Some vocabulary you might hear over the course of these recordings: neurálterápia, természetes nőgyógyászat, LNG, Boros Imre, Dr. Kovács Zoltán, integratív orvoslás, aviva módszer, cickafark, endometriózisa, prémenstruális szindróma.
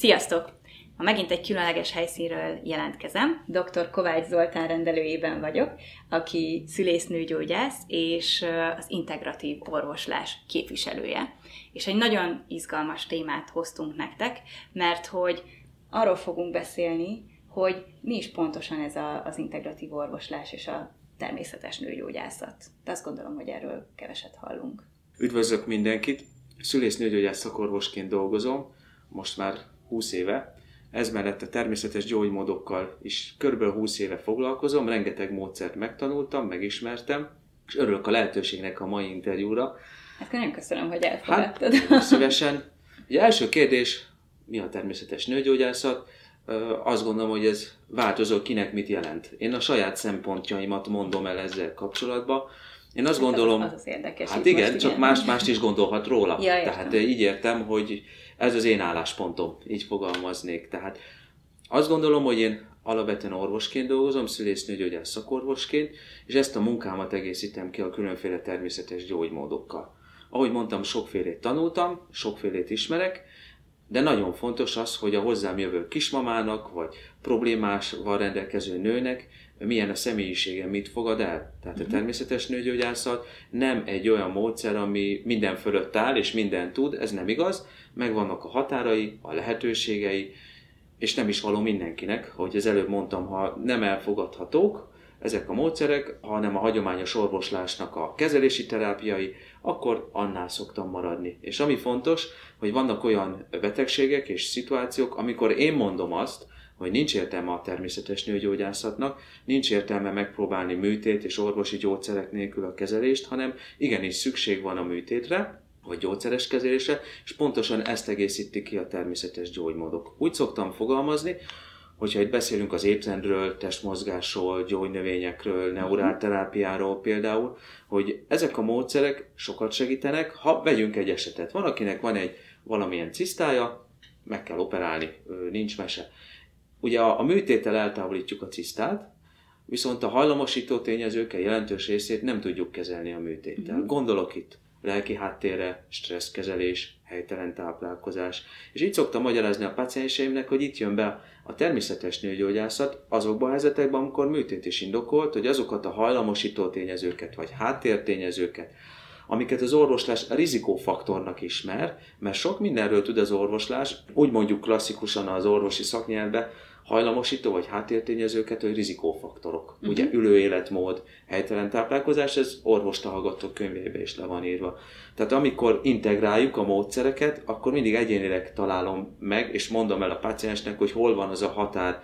Sziasztok! Ma megint egy különleges helyszínről jelentkezem. Dr. Kovács Zoltán rendelőjében vagyok, aki szülésznőgyógyász és az integratív orvoslás képviselője. És egy nagyon izgalmas témát hoztunk nektek, mert hogy arról fogunk beszélni, hogy mi is pontosan ez az integratív orvoslás és a természetes nőgyógyászat. De azt gondolom, hogy erről keveset hallunk. Üdvözlök mindenkit! Szülésznőgyógyász szakorvosként dolgozom, most már 20 éve. Ez mellett a természetes gyógymódokkal is kb. 20 éve foglalkozom, rengeteg módszert megtanultam, megismertem, és örülök a lehetőségnek a mai interjúra. Hát nagyon köszönöm, hogy elfogadtad. Hát, szívesen. Ugye első kérdés, mi a természetes nőgyógyászat? Azt gondolom, hogy ez változó, kinek mit jelent. Én a saját szempontjaimat mondom el ezzel kapcsolatban. Én azt gondolom, az érdekes, hát igen, csak más-mást is gondolhat róla. Ja, tehát így értem, hogy ez az én álláspontom, így fogalmaznék. Tehát azt gondolom, hogy én alapvetően orvosként dolgozom, szülésznőgyógyász szakorvosként, és ezt a munkámat egészítem ki a különféle természetes gyógymódokkal. Ahogy mondtam, sokfélét tanultam, sokfélét ismerek, de nagyon fontos az, hogy a hozzám jövő kismamának, vagy problémával rendelkező nőnek milyen a személyisége, mit fogad el. Tehát a természetes nőgyógyászat nem egy olyan módszer, ami minden fölött áll és minden tud, ez nem igaz, megvannak a határai, a lehetőségei, és nem is való mindenkinek, ahogy az előbb mondtam, ha nem elfogadhatók ezek a módszerek, hanem a hagyományos orvoslásnak a kezelési terápiai, akkor annál szoktam maradni. És ami fontos, hogy vannak olyan betegségek és szituációk, amikor én mondom azt, hogy nincs értelme a természetes nőgyógyászatnak, nincs értelme megpróbálni műtét és orvosi gyógyszerek nélkül a kezelést, hanem igenis szükség van a műtétre, vagy gyógyszeres kezelésre, és pontosan ezt egészíti ki a természetes gyógymódok. Úgy szoktam fogalmazni, hogyha itt beszélünk az étrendről, testmozgásról, gyógynövényekről, neurálterápiáról például, hogy ezek a módszerek sokat segítenek, ha vegyünk egy esetet. Van, akinek van egy valamilyen cisztája, meg kell operálni, nincs mese. Ugye a műtéttel eltávolítjuk a cisztát, viszont a hajlamosító tényezőkkel jelentős részét nem tudjuk kezelni a műtéttel. Gondolok itt lelki háttérre, stresszkezelés, helytelen táplálkozás. És így szoktam magyarázni a pacienseimnek, hogy itt jön be a természetes nőgyógyászat azokban a helyzetekben, amikor műtét is indokolt, hogy azokat a hajlamosító tényezőket, vagy háttértényezőket, amiket az orvoslás rizikófaktornak ismer, mert sok mindenről tud az orvoslás, úgy mondjuk klasszikusan az orvosi szaknyelvben, hajlamosító vagy háttértényezőket, vagy rizikófaktorok. Ugye ülő életmód, helytelen táplálkozás, ez orvostahallgatók könyvébe is le van írva. Tehát amikor integráljuk a módszereket, akkor mindig egyénileg találom meg, és mondom el a páciensnek, hogy hol van az a határ,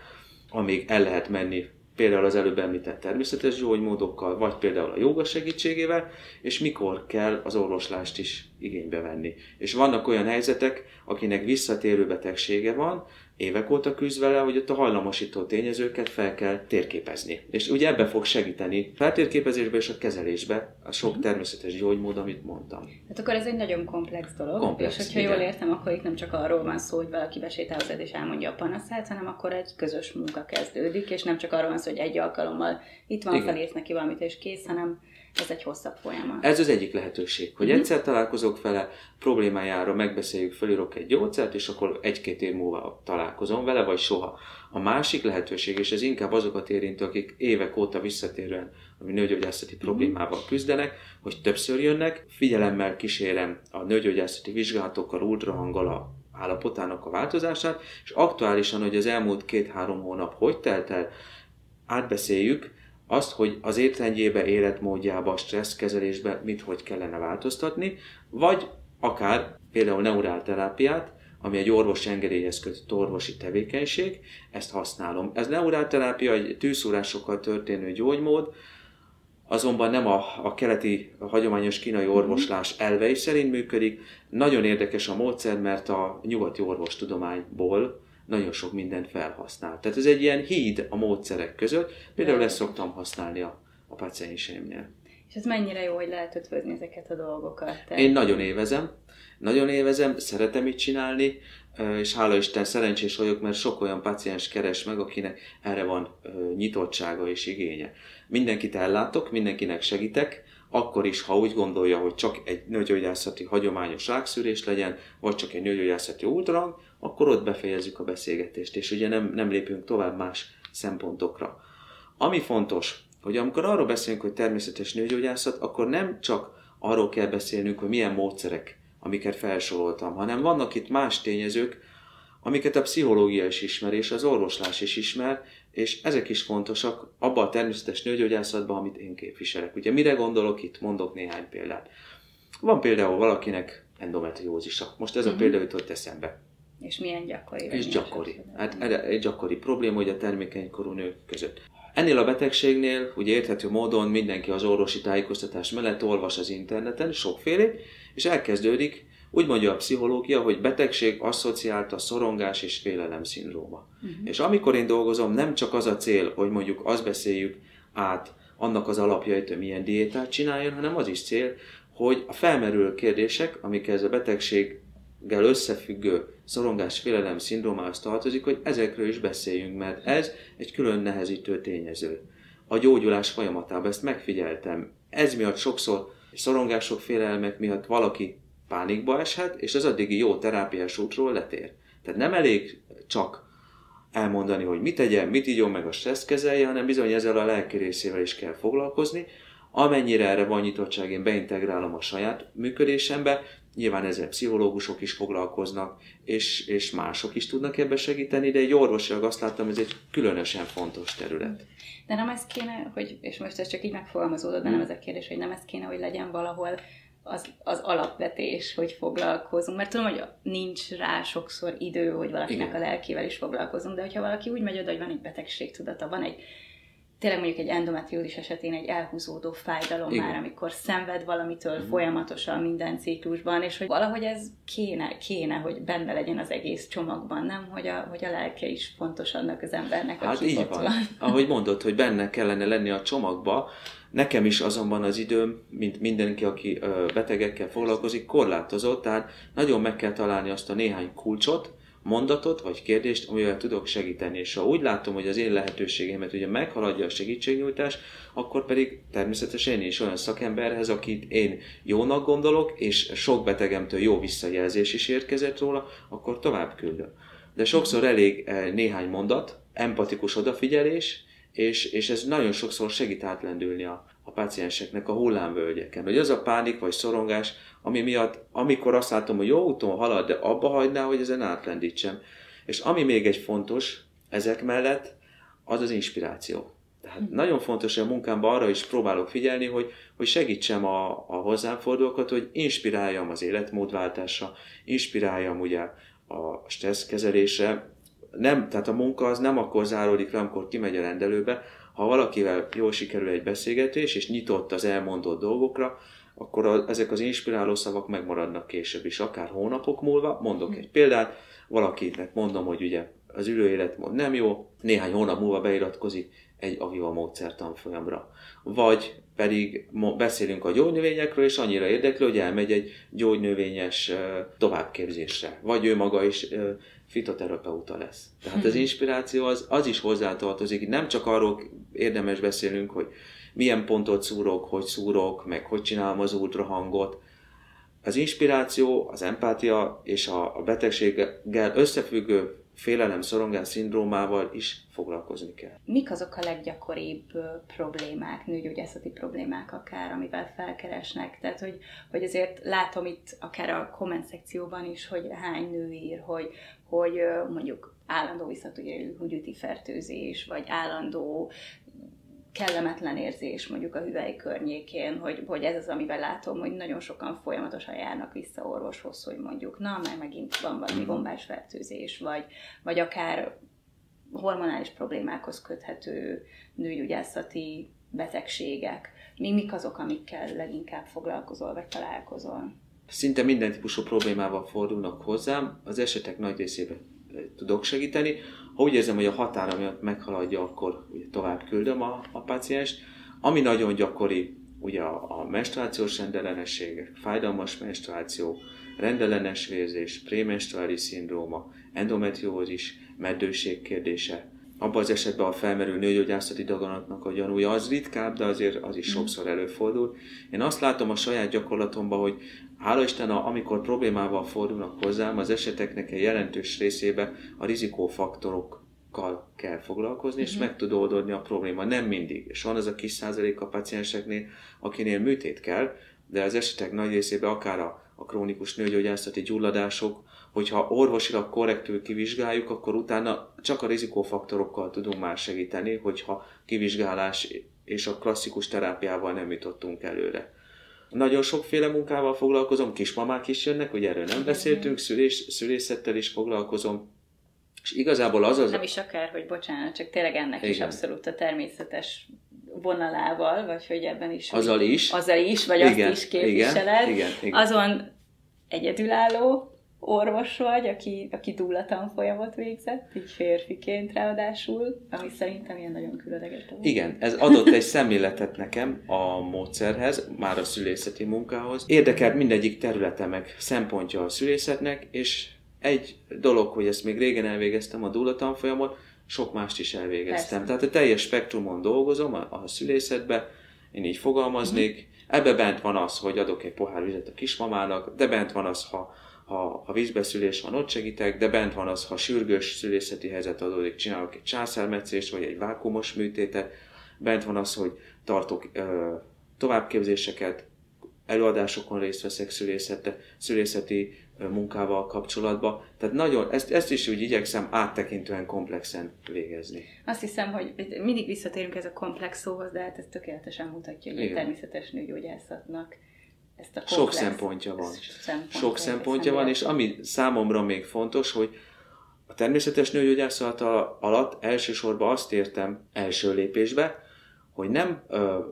amíg el lehet menni, például az előbb említett természetes gyógymódokkal, vagy például a jóga segítségével, és mikor kell az orvoslást is igénybe venni. És vannak olyan helyzetek, akinek visszatérő betegsége van, évek óta küzd vele, hogy ott a hajlamosító tényezőket fel kell térképezni. És ugye ebbe fog segíteni feltérképezésbe és a kezelésbe a sok természetes gyógymód, amit mondtam. Hát akkor ez egy nagyon komplex dolog, és hogyha jól értem, akkor itt nem csak arról van szó, hogy valaki besétál hozzád és elmondja a panaszát, hanem akkor egy közös munka kezdődik, és nem csak arról van szó, hogy egy alkalommal itt van, felírsz neki valamit és kész, hanem ez egy hosszabb folyamat. Ez az egyik lehetőség, hogy egyszer találkozok vele, problémájára megbeszéljük, felírok egy gyógyszert, és akkor egy-két év múlva találkozom vele, vagy soha. A másik lehetőség, és ez inkább azokat érintő, akik évek óta visszatérően a nőgyógyászati problémával küzdenek, hogy többször jönnek, figyelemmel kísérem a nőgyógyászati vizsgálatokkal, ultrahanggal a állapotának a változását, és aktuálisan, hogy az elmúlt 2-3 hónap hogy telt el, átbeszéljük azt, hogy az étrendjébe, életmódjába, stresszkezelésbe mit, hogy kellene változtatni, vagy akár például neurálterápiát, ami egy orvos engedélyhez kötött orvosi tevékenység, ezt használom. Ez neurálterápia egy tűszúrásokkal történő gyógymód, azonban nem a keleti, a hagyományos kínai orvoslás elvei szerint működik. Nagyon érdekes a módszer, mert a nyugati orvostudományból nagyon sok mindent felhasznál. Tehát ez egy ilyen híd a módszerek között, például ezt szoktam használni a pácienseimnél. És ez mennyire jó, hogy lehet ötvözni ezeket a dolgokat? Én nagyon élvezem, szeretem itt csinálni, és hála Isten szerencsés vagyok, mert sok olyan páciens keres meg, akinek erre van nyitottsága és igénye. Mindenkit ellátok, mindenkinek segítek, akkor is, ha úgy gondolja, hogy csak egy nőgyógyászati hagyományos rákszűrés legyen, vagy csak egy nőgyógyászati ultrahang, akkor ott befejezzük a beszélgetést, és ugye nem lépünk tovább más szempontokra. Ami fontos, hogy amikor arról beszélünk, hogy természetes nőgyógyászat, akkor nem csak arról kell beszélnünk, hogy milyen módszerek, amiket felsoroltam, hanem vannak itt más tényezők, amiket a pszichológia is ismer, és az orvoslás is ismer, és ezek is fontosak abban a természetes nőgyógyászatban, amit én képviselek. Ugye mire gondolok itt? Mondok néhány példát. Van például valakinek endometriózisa. Most ez a példa jutott eszembe. És milyen gyakori? És gyakori. Hát egy gyakori probléma, hogy a termékeny korú nők között. Ennél a betegségnél, ugye érthető módon mindenki az orvosi tájékoztatás mellett olvas az interneten, sokfélét, és elkezdődik, úgy mondja a pszichológia, hogy betegség asszociálta szorongás és félelem szindróma. És amikor én dolgozom, nem csak az a cél, hogy mondjuk azt beszéljük át annak az alapjait, hogy milyen diétát csináljon, hanem az is cél, hogy a felmerülő kérdések, amik ez a betegséggel összefüggő szorongás félelem szindrómához tartozik, hogy ezekről is beszéljünk, mert ez egy külön nehezítő tényező. A gyógyulás folyamatában ezt megfigyeltem. Ez miatt sokszor szorongások, félelmek miatt valaki pánikba eshet, és az addigi jó terápiás útról letér. Tehát nem elég csak elmondani, hogy mit tegyen, mit igyon, meg a stresszt kezelje, hanem bizony ezzel a lelki részével is kell foglalkozni. Amennyire erre van nyitottság, én beintegrálom a saját működésembe, nyilván ezzel pszichológusok is foglalkoznak, és mások is tudnak ebbe segíteni, de egy orvosilag azt láttam, ez egy különösen fontos terület. De nem ez kéne, hogy, és most ez csak így megfogalmazódott, de nem ez a kérdés, hogy nem ez kéne, hogy legyen valahol az alapvetés, hogy foglalkozunk. Mert tudom, hogy nincs rá sokszor idő, hogy valakinek a lelkével is foglalkozunk, de hogyha valaki úgy megy oda, hogy van egy betegségtudata, van egy, tényleg mondjuk egy endometriózis esetén egy elhúzódó fájdalom már, amikor szenved valamitől folyamatosan minden ciklusban, és hogy valahogy ez kéne, hogy benne legyen az egész csomagban, nem? Hogy a lelke is fontos annak az embernek, hát aki ott van. Ahogy mondod, hogy benne kellene lenni a csomagba. Nekem is azonban az időm, mint mindenki, aki betegekkel foglalkozik, korlátozott, tehát nagyon meg kell találni azt a néhány kulcsot, mondatot vagy kérdést, amivel tudok segíteni. És ha úgy látom, hogy az én lehetőségemet ugye meghaladja a segítségnyújtás, akkor pedig természetesen én is olyan szakemberhez, akit én jónak gondolok, és sok betegemtől jó visszajelzés is érkezett róla, akkor tovább küldöm. De sokszor elég néhány mondat, empatikus odafigyelés, és ez nagyon sokszor segít átlendülni a pácienseknek a hullámvölgyeken. Hogy az a pánik vagy szorongás, ami miatt, amikor azt látom, hogy jó úton halad, de abba hagyná, hogy ezen átlendítsem. És ami még egy fontos ezek mellett, az az inspiráció. Tehát nagyon fontos, hogy a munkámban arra is próbálok figyelni, hogy segítsem a hozzám fordulókat, hogy inspiráljam az életmódváltásra, inspiráljam ugye a stresszkezelésre. Nem, tehát a munka az nem akkor záródik le, amikor kimegy a rendelőbe. Ha valakivel jól sikerül egy beszélgetés, és nyitott az elmondott dolgokra, akkor ezek az inspiráló szavak megmaradnak később is, akár hónapok múlva. Mondok egy példát, valakinek mondom, hogy ugye az ülőéletmód nem jó, néhány hónap múlva beiratkozik egy aviva módszer tanfolyamra. Vagy pedig beszélünk a gyógynövényekről, és annyira érdekli, hogy elmegy egy gyógynövényes továbbképzésre. Vagy ő maga is fitoterapeuta lesz. Tehát az inspiráció az is hozzátartozik. Nem csak arról érdemes beszélünk, hogy milyen pontot szúrok, hogy szúrok, meg hogy csinálom az ultrahangot. Az inspiráció, az empátia és a betegséggel összefüggő félelem, szorongás szindrómával is foglalkozni kell. Mik azok a leggyakoribb problémák, nőgyógyászati problémák akár, amivel felkeresnek? Tehát, hogy azért látom itt akár a komment szekcióban is, hogy hány nő ír, hogy mondjuk állandó visszatérő hügyüti fertőzés, vagy állandó kellemetlen érzés mondjuk a hüvely környékén, hogy ez az, amivel látom, hogy nagyon sokan folyamatosan járnak vissza orvoshoz, hogy mondjuk, na, már megint van valami gombás fertőzés, vagy akár hormonális problémákhoz köthető nőgyógyászati betegségek. Mik azok, amikkel leginkább foglalkozol, vagy találkozol? Szinte minden típusú problémával fordulnak hozzám, az esetek nagy részében tudok segíteni. Ha úgy érzem, hogy a határa miatt meghaladja, akkor ugye tovább küldöm a pácienst. Ami nagyon gyakori, ugye a menstruációs rendellenességek, fájdalmas menstruáció, rendellenes vérzés, prémenstruális szindróma, endometriózis, meddőség kérdése, abban az esetben a felmerül nőgyógyászati daganatnak a gyanúja, az ritkább, de azért az is sokszor előfordul. Én azt látom a saját gyakorlatomban, hogy hála Isten, amikor problémával fordulnak hozzám, az eseteknek egy jelentős részében a rizikófaktorokkal kell foglalkozni, és meg tud oldódni a probléma. Nem mindig. És van az a kis százalék a pacienseknél, akinél műtét kell, de az esetek nagy részében akár a krónikus nőgyógyászati gyulladások, hogyha orvosilag korrektül kivizsgáljuk, akkor utána csak a rizikófaktorokkal tudunk már segíteni, hogyha kivizsgálás és a klasszikus terápiával nem jutottunk előre. Nagyon sokféle munkával foglalkozom, kismamák is jönnek, ugye erről nem beszéltünk, szülészettel is foglalkozom. És igazából az... Nem is akár, hogy bocsánat, csak tényleg ennek is abszolút a természetes vonalával, vagy hogy ebben is... Azzal is, vagy igen, azt is képviseled. Igen. Azon egyedülálló orvos vagy, aki dúlatanfolyamot végzett, így férfiként ráadásul, ami szerintem ilyen nagyon különleges. Igen, ez adott egy szemléletet nekem a módszerhez, már a szülészeti munkához. Érdekelt mindegyik területe meg szempontja a szülészetnek, és egy dolog, hogy ezt még régen elvégeztem a dúlatanfolyamot, sok mást is elvégeztem. Persze. Tehát a teljes spektrumon dolgozom, a szülészetbe, én így fogalmaznék. Ebbe bent van az, hogy adok egy pohár vizet a kismamának, de bent van az, ha vízbeszülés van, ott segítek, de bent van az, ha sürgős szülészeti helyzet adódik, csinálok egy császármetszést, vagy egy vákumos műtétet, bent van az, hogy tartok továbbképzéseket, előadásokon részt veszek szülészeti munkával kapcsolatban. Tehát nagyon, ezt is úgy igyekszem áttekintően komplexen végezni. Azt hiszem, hogy mindig visszatérünk ez a komplex szóhoz, de hát ez tökéletesen mutatja, hogy a természetes nőgyógyászatnak ezt a komplex, sok szempontja van. Sok szempontja van, és ami számomra még fontos, hogy a természetes nőgyógyászat alatt elsősorban azt értem első lépésbe, hogy nem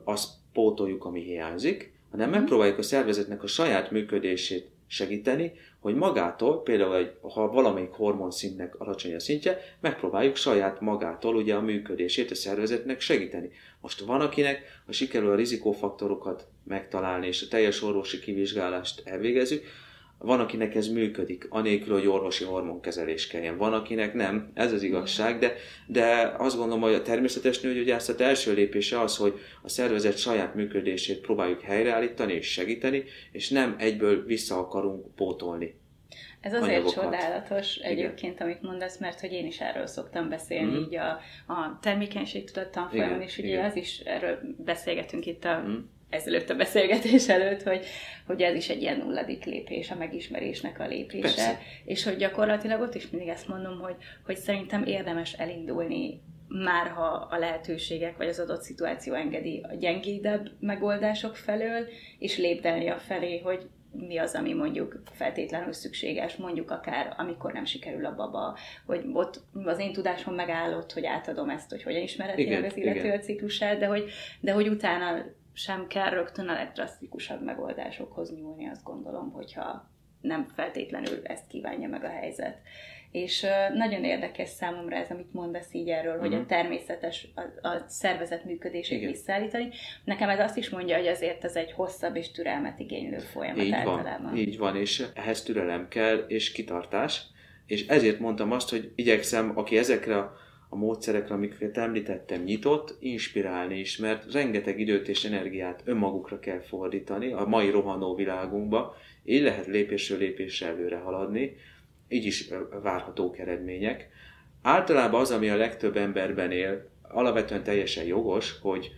azt pótoljuk, ami hiányzik, hanem megpróbáljuk a szervezetnek a saját működését segíteni, hogy magától, például ha valamelyik hormonszintnek alacsony a szintje, megpróbáljuk saját magától ugye a működését a szervezetnek segíteni. Most van akinek, ha sikerül a rizikófaktorokat megtalálni és a teljes orvosi kivizsgálást elvégezzük, van akinek ez működik, anélkül, hogy orvosi hormonkezelés kelljen. Van akinek nem, ez az igazság, de azt gondolom, hogy a természetes nőgyógyászat első lépése az, hogy a szervezet saját működését próbáljuk helyreállítani és segíteni, és nem egyből vissza akarunk pótolni. Ez azért csodálatos egyébként, amit mondasz, mert hogy én is erről szoktam beszélni, így a termékenységtudattanfolyamon, és ugye az is, erről beszélgetünk itt a... ezelőtt a beszélgetés előtt, hogy ez is egy ilyen nulladik lépés, a megismerésnek a lépése. Persze. És hogy gyakorlatilag ott is mindig ezt mondom, hogy szerintem érdemes elindulni, már ha a lehetőségek vagy az adott szituáció engedi a gyengédebb megoldások felől, és lépdelni a felé, hogy mi az, ami mondjuk feltétlenül szükséges, mondjuk akár, amikor nem sikerül a baba, hogy ott az én tudásom megállott, hogy átadom ezt, hogy hogyan ismerheti meg az illető a ciklusát, de hogy utána sem kell rögtön a legdrasztikusabb megoldásokhoz nyúlni, azt gondolom, hogyha nem feltétlenül ezt kívánja meg a helyzet. És nagyon érdekes számomra ez, amit mondasz így erről, hogy a természetes, a szervezet működését visszaállítani. Nekem ez azt is mondja, hogy azért ez egy hosszabb és türelmet igénylő folyamat általában. Így van, és ehhez türelem kell, és kitartás. És ezért mondtam azt, hogy igyekszem, aki ezekre a módszerekre, amiket említettem, nyitott, inspirálni is, mert rengeteg időt és energiát önmagukra kell fordítani a mai rohanó világunkba, így lehet lépésről lépésre előre haladni, így is várhatók eredmények. Általában az, ami a legtöbb emberben él, alapvetően teljesen jogos, hogy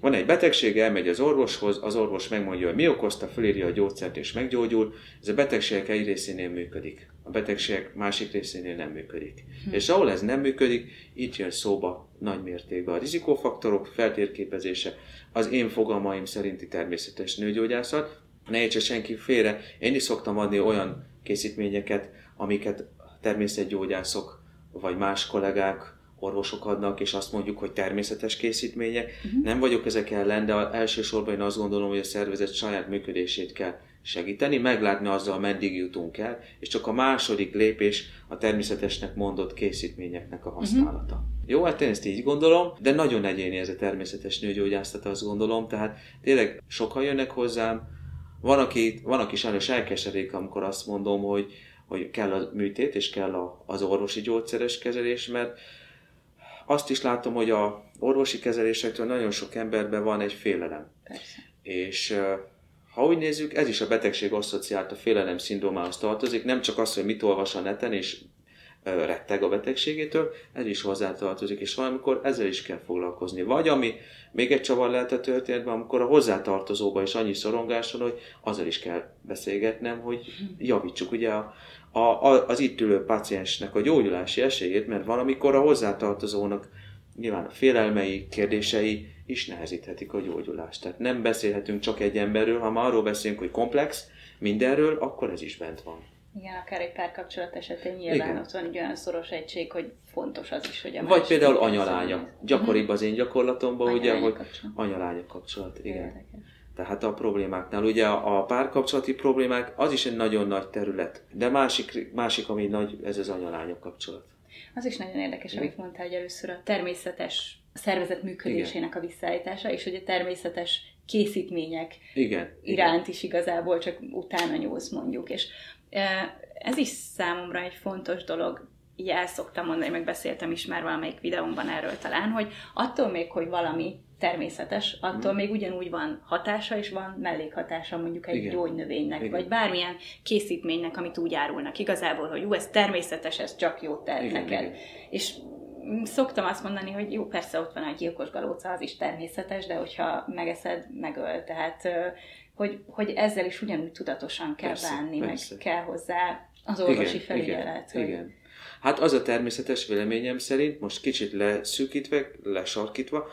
van egy betegség, elmegy az orvoshoz, az orvos megmondja, hogy mi okozta, fölírja a gyógyszert és meggyógyul. Ez a betegségek egy részénél működik, a betegségek másik részénél nem működik. És ahol ez nem működik, itt jön szóba nagy mértékben a rizikófaktorok feltérképezése, az én fogalmaim szerinti természetes nőgyógyászat. Ne értse senki félre, én is szoktam adni olyan készítményeket, amiket természetgyógyászok vagy más kollégák, orvosok adnak, és azt mondjuk, hogy természetes készítmények. Nem vagyok ezek ellen, de elsősorban én azt gondolom, hogy a szervezet saját működését kell segíteni, meglátni azzal, meddig jutunk el, és csak a második lépés a természetesnek mondott készítményeknek a használata. Jó, hát én ezt így gondolom, de nagyon egyéni ez a természetes nőgyógyászat, azt gondolom, tehát tényleg sokan jönnek hozzám, van, aki sajnos elkeseredik, amikor azt mondom, hogy kell a műtét, és kell az orvosi gyógyszeres kezelés, mert Azt is látom, hogy az orvosi kezelésektől nagyon sok emberben van egy félelem. Persze. És ha úgy nézzük, ez is a betegség asszociált a félelem szindrómához tartozik, nem csak az, hogy mit olvas a neten és retteg a betegségétől, ez is hozzátartozik, és valamikor ezzel is kell foglalkozni. Vagy ami még egy csavar lehet a történetben, amikor a hozzátartozóban is annyi szorongás van, hogy azzal is kell beszélgetnem, hogy javítsuk ugye az itt ülő páciensnek a gyógyulási esélyét, mert valamikor a hozzátartozónak nyilván a félelmei, kérdései is nehezíthetik a gyógyulást. Tehát nem beszélhetünk csak egy emberről, ha már arról beszélünk, hogy komplex mindenről, akkor ez is bent van. Igen, akár egy párkapcsolat esetén nyilván igen. Ott van egy olyan szoros egység, hogy fontos az is, hogy a vagy például anyalánya. Gyakoribb az én gyakorlatomban, ugye, hogy anyalánya kapcsolat. Igen. Érdekes. Tehát a problémáknál. Ugye a párkapcsolati problémák az is egy nagyon nagy terület, de másik ami nagy, ez az anyalánya kapcsolat. Az is nagyon érdekes, igen. Amit mondtál, hogy először a természetes szervezet működésének igen. A visszaállítása, és hogy a természetes készítmények igen. Iránt igen. Is igazából csak utána nyúlsz mondjuk. És ez is számomra egy fontos dolog, így el szoktam mondani, meg beszéltem is már valamelyik videómban erről talán, hogy attól még, hogy valami természetes, attól még ugyanúgy van hatása, és van mellékhatása mondjuk egy gyógynövénynek, igen. Vagy bármilyen készítménynek, amit úgy árulnak igazából, hogy ez természetes, ez csak jót tehet neked. Igen. És szoktam azt mondani, hogy jó, persze ott van a gyilkos galóca, az is természetes, de hogyha megeszed, megöl. Tehát, hogy ezzel is ugyanúgy tudatosan kell persze, bánni, persze. Meg kell hozzá az orvosi felügyelet. Igen, igen. Hát az a természetes véleményem szerint, most kicsit leszűkítve, lesarkítva,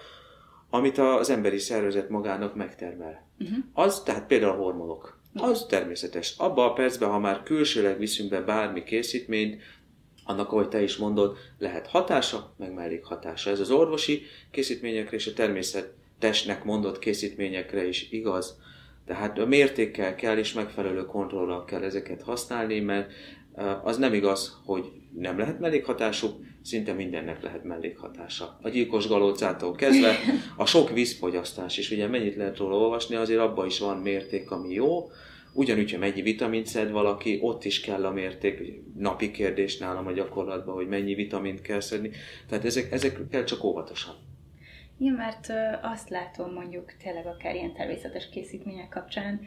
amit az emberi szervezet magának megtermel. Az, tehát például a hormonok, az természetes. Abban a percben, ha már külsőleg viszünk be bármi készítményt, annak, ahogy te is mondod, lehet hatása, meg mellékhatása. Ez az orvosi készítményekre és a természetesnek mondott készítményekre is igaz. Tehát a mértékkel kell és megfelelő kontrollal kell ezeket használni, mert az nem igaz, hogy nem lehet mellékhatásuk, szinte mindennek lehet mellékhatása. A gyilkos galócától kezdve a sok vízfogyasztás is, ugye mennyit lehet róla olvasni, azért abban is van mérték, ami jó. Ugyanúgy, ha mennyi vitamint szed valaki, ott is kell a mérték, napi kérdés nálam a gyakorlatban, hogy mennyi vitamint kell szedni. Tehát ezekkel csak óvatosan. Igen, mert azt látom mondjuk tényleg akár ilyen természetes készítmények kapcsán,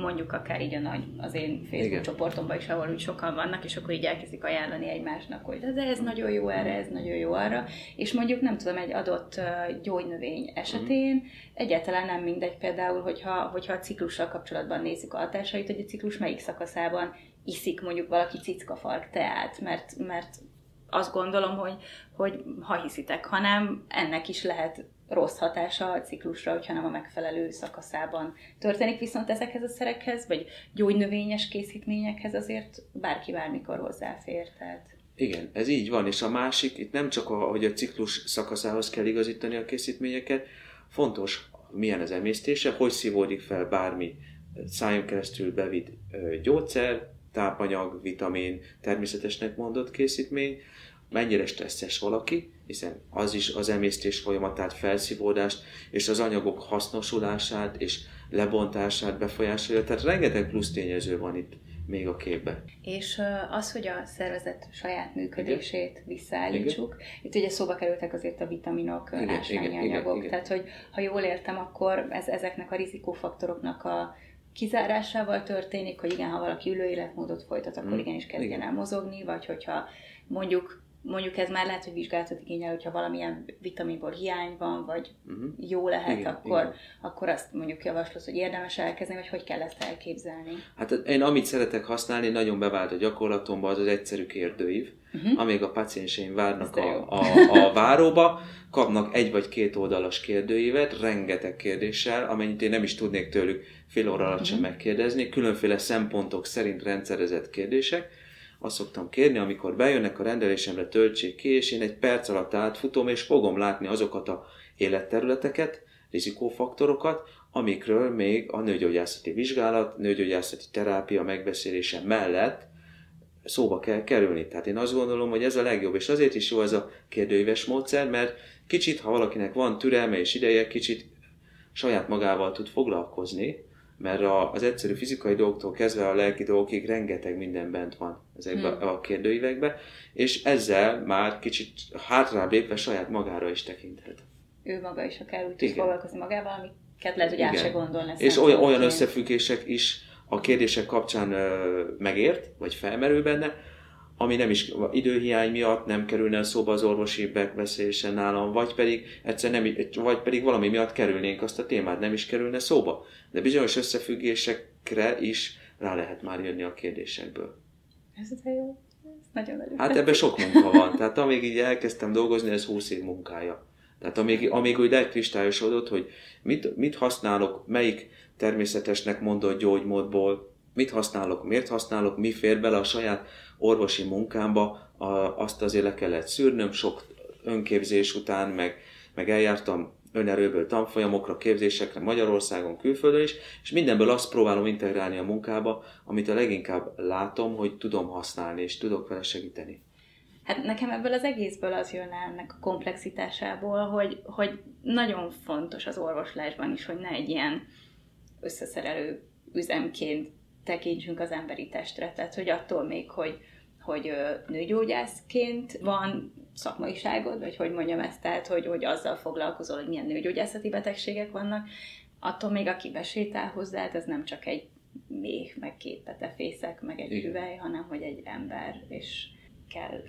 mondjuk akár így a nagy, az én Facebook igen. Csoportomban is, ahol úgy sokan vannak, és akkor így elkezdik ajánlani egymásnak, hogy de ez nagyon jó erre, ez nagyon jó arra, és mondjuk nem tudom, egy adott gyógynövény esetén egyáltalán nem mindegy például, hogyha a ciklussal kapcsolatban nézzük a hatásait, hogy a ciklus melyik szakaszában iszik mondjuk valaki cickafark teát, mert azt gondolom, hogy ha hiszitek, hanem ennek is lehet rossz hatása a ciklusra, hogyha nem a megfelelő szakaszában történik. Viszont ezekhez a szerekhez, vagy gyógynövényes készítményekhez azért bárki bármikor hozzáfér. Tehát. Igen, ez így van. És a másik, itt nem csak, hogy a ciklus szakaszához kell igazítani a készítményeket, fontos, milyen az emésztése, hogy szívódik fel bármi szájon keresztül bevitt gyógyszer, tápanyag, vitamin, természetesnek mondott készítmény, mennyire stresszes valaki, hiszen az is az emésztés folyamatát, felszívódást és az anyagok hasznosulását és lebontását befolyásolja. Tehát rengeteg plusz tényező van itt még a képben. És az, hogy a szervezet saját működését igen. Visszaállítsuk, igen. Itt ugye szóba kerültek azért a vitaminok, ásványi anyagok, igen. Tehát hogy ha jól értem, akkor ezeknek a rizikófaktoroknak a kizárásával történik, hogy igen, ha valaki ülőéletmódot folytat, akkor igenis kezdjen el mozogni, vagy hogyha mondjuk ez már lehet, hogy vizsgálatot igényel, hogyha valamilyen vitaminból hiány van, vagy jó lehet, igen, akkor azt mondjuk javaslod, hogy érdemes elkezdeni, vagy hogy kell ezt elképzelni? Hát én amit szeretek használni, nagyon bevált a gyakorlatomban, az az egyszerű kérdőív, amíg a pacienseim várnak a váróba, kapnak egy vagy két oldalas kérdőívet, rengeteg kérdéssel, amennyit én nem is tudnék tőlük fél óra alatt sem megkérdezni, különféle szempontok szerint rendszerezett kérdések. Azt szoktam kérni, amikor bejönnek a rendelésemre, töltsék ki, és én egy perc alatt átfutom, és fogom látni azokat a életterületeket, rizikófaktorokat, amikről még a nőgyógyászati vizsgálat, nőgyógyászati terápia megbeszélése mellett szóba kell kerülni. Tehát én azt gondolom, hogy ez a legjobb, és azért is jó ez a kérdőíves módszer, mert kicsit, ha valakinek van türelme és ideje, kicsit saját magával tud foglalkozni, mert az egyszerű fizikai dolgoktól kezdve a lelki dolgokig rengeteg minden bent van ezekben a kérdőívekben, és ezzel már kicsit hátrább lépve saját magára is tekinthet. Ő maga is akár úgy tud foglalkozni magával, amiket lehet, hogy át se gondolna. És olyan összefüggések is a kérdések kapcsán megért, vagy felmerül benne, ami nem is időhiány miatt nem kerülne a szóba az orvosi megbeszélésen nálam, vagy pedig valami miatt kerülnénk, azt a témát nem is kerülne szóba. De bizonyos összefüggésekre is rá lehet már jönni a kérdésekből. Ez de jó. Nagyon-nagyon. Hát ebben sok munka van. Tehát amíg így elkezdtem dolgozni, ez 20 év munkája. Tehát amíg úgy lekristályosodott, hogy mit használok, melyik természetesnek mondott gyógymódból, mit használok, miért használok, mi fér bele a saját orvosi munkámba, azt azért le kellett szűrnöm sok önképzés után, meg eljártam önerőből tanfolyamokra, képzésekre Magyarországon, külföldön is, és mindenből azt próbálom integrálni a munkába, amit a leginkább látom, hogy tudom használni, és tudok vele segíteni. Hát nekem ebből az egészből az jön el ennek a komplexitásából, hogy nagyon fontos az orvoslásban is, hogy ne egy ilyen összeszerelő üzemként tekintsünk az emberi testre. Tehát, hogy attól még, hogy nőgyógyászként van szakmaiságod, vagy hogy mondjam ezt, tehát, hogy azzal foglalkozol, hogy milyen nőgyógyászati betegségek vannak, attól még aki besétál hozzád, ez nem csak egy méh, meg két petefészek, meg egy hüvely, hanem hogy egy ember, és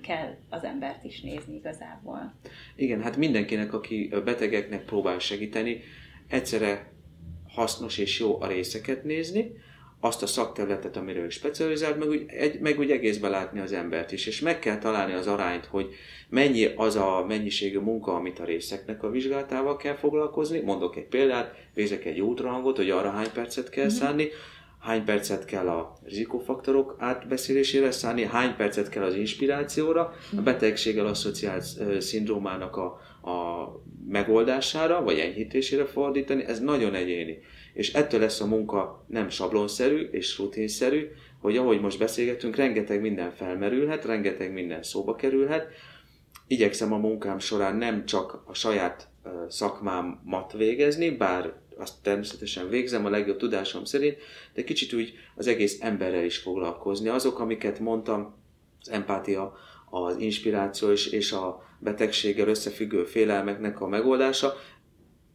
kell az embert is nézni igazából. Igen, hát mindenkinek, aki betegeknek próbál segíteni, egyszerre hasznos és jó a részeket nézni, azt a szakterületet, amiről is specializált, meg úgy egészben látni az embert is, és meg kell találni az arányt, hogy mennyi az a mennyiségű munka, amit a részeknek a vizsgálatával kell foglalkozni. Mondok egy példát, végzek egy ultrahangot, hogy arra hány percet kell szánni, hány percet kell a rizikófaktorok átbeszélésére szánni, hány percet kell az inspirációra, a betegséggel asszociált szindrómának a megoldására, vagy enyhítésére fordítani, ez nagyon egyéni. És ettől lesz a munka nem sablonszerű és rutinszerű, hogy ahogy most beszélgetünk, rengeteg minden felmerülhet, rengeteg minden szóba kerülhet. Igyekszem a munkám során nem csak a saját szakmámat végezni, bár azt természetesen végzem a legjobb tudásom szerint, de kicsit úgy az egész emberrel is foglalkozni. Azok, amiket mondtam, az empátia, az inspiráció és a betegséggel összefüggő félelmeknek a megoldása,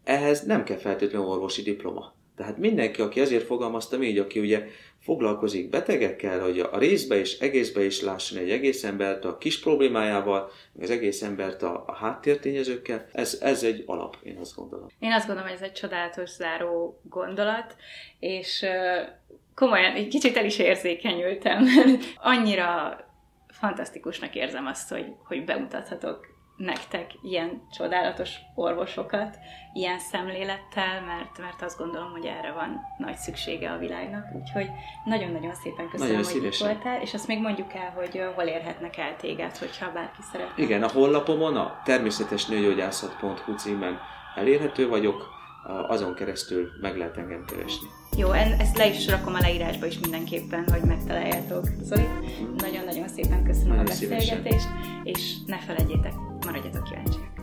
ehhez nem kell feltétlenül orvosi diploma. Tehát mindenki, aki ezért fogalmaztam így, aki ugye foglalkozik betegekkel, hogy a részbe és egészbe is lásson egy egész embert a kis problémájával, az egész embert a háttértényezőkkel, ez egy alap, én azt gondolom. Én azt gondolom, hogy ez egy csodálatos záró gondolat, és komolyan, egy kicsit el is érzékenyültem. Annyira fantasztikusnak érzem azt, hogy bemutathatok nektek ilyen csodálatos orvosokat, ilyen szemlélettel, mert azt gondolom, hogy erre van nagy szüksége a világnak. Úgyhogy nagyon-nagyon szépen köszönöm, nagyon hogy itt voltál, és azt még mondjuk el, hogy hol érhetnek el téged, hogyha bárki szeretne. Igen, a honlapomon a természetes nőgyógyászat.hu címen elérhető vagyok, azon keresztül meg lehet engem keresni. Jó, ezt le is rakom a leírásba is mindenképpen, hogy megtaláljátok. Szóval nagyon-nagyon szépen köszönöm a beszélgetést, és ne feledjétek, maradjatok kíváncsiak!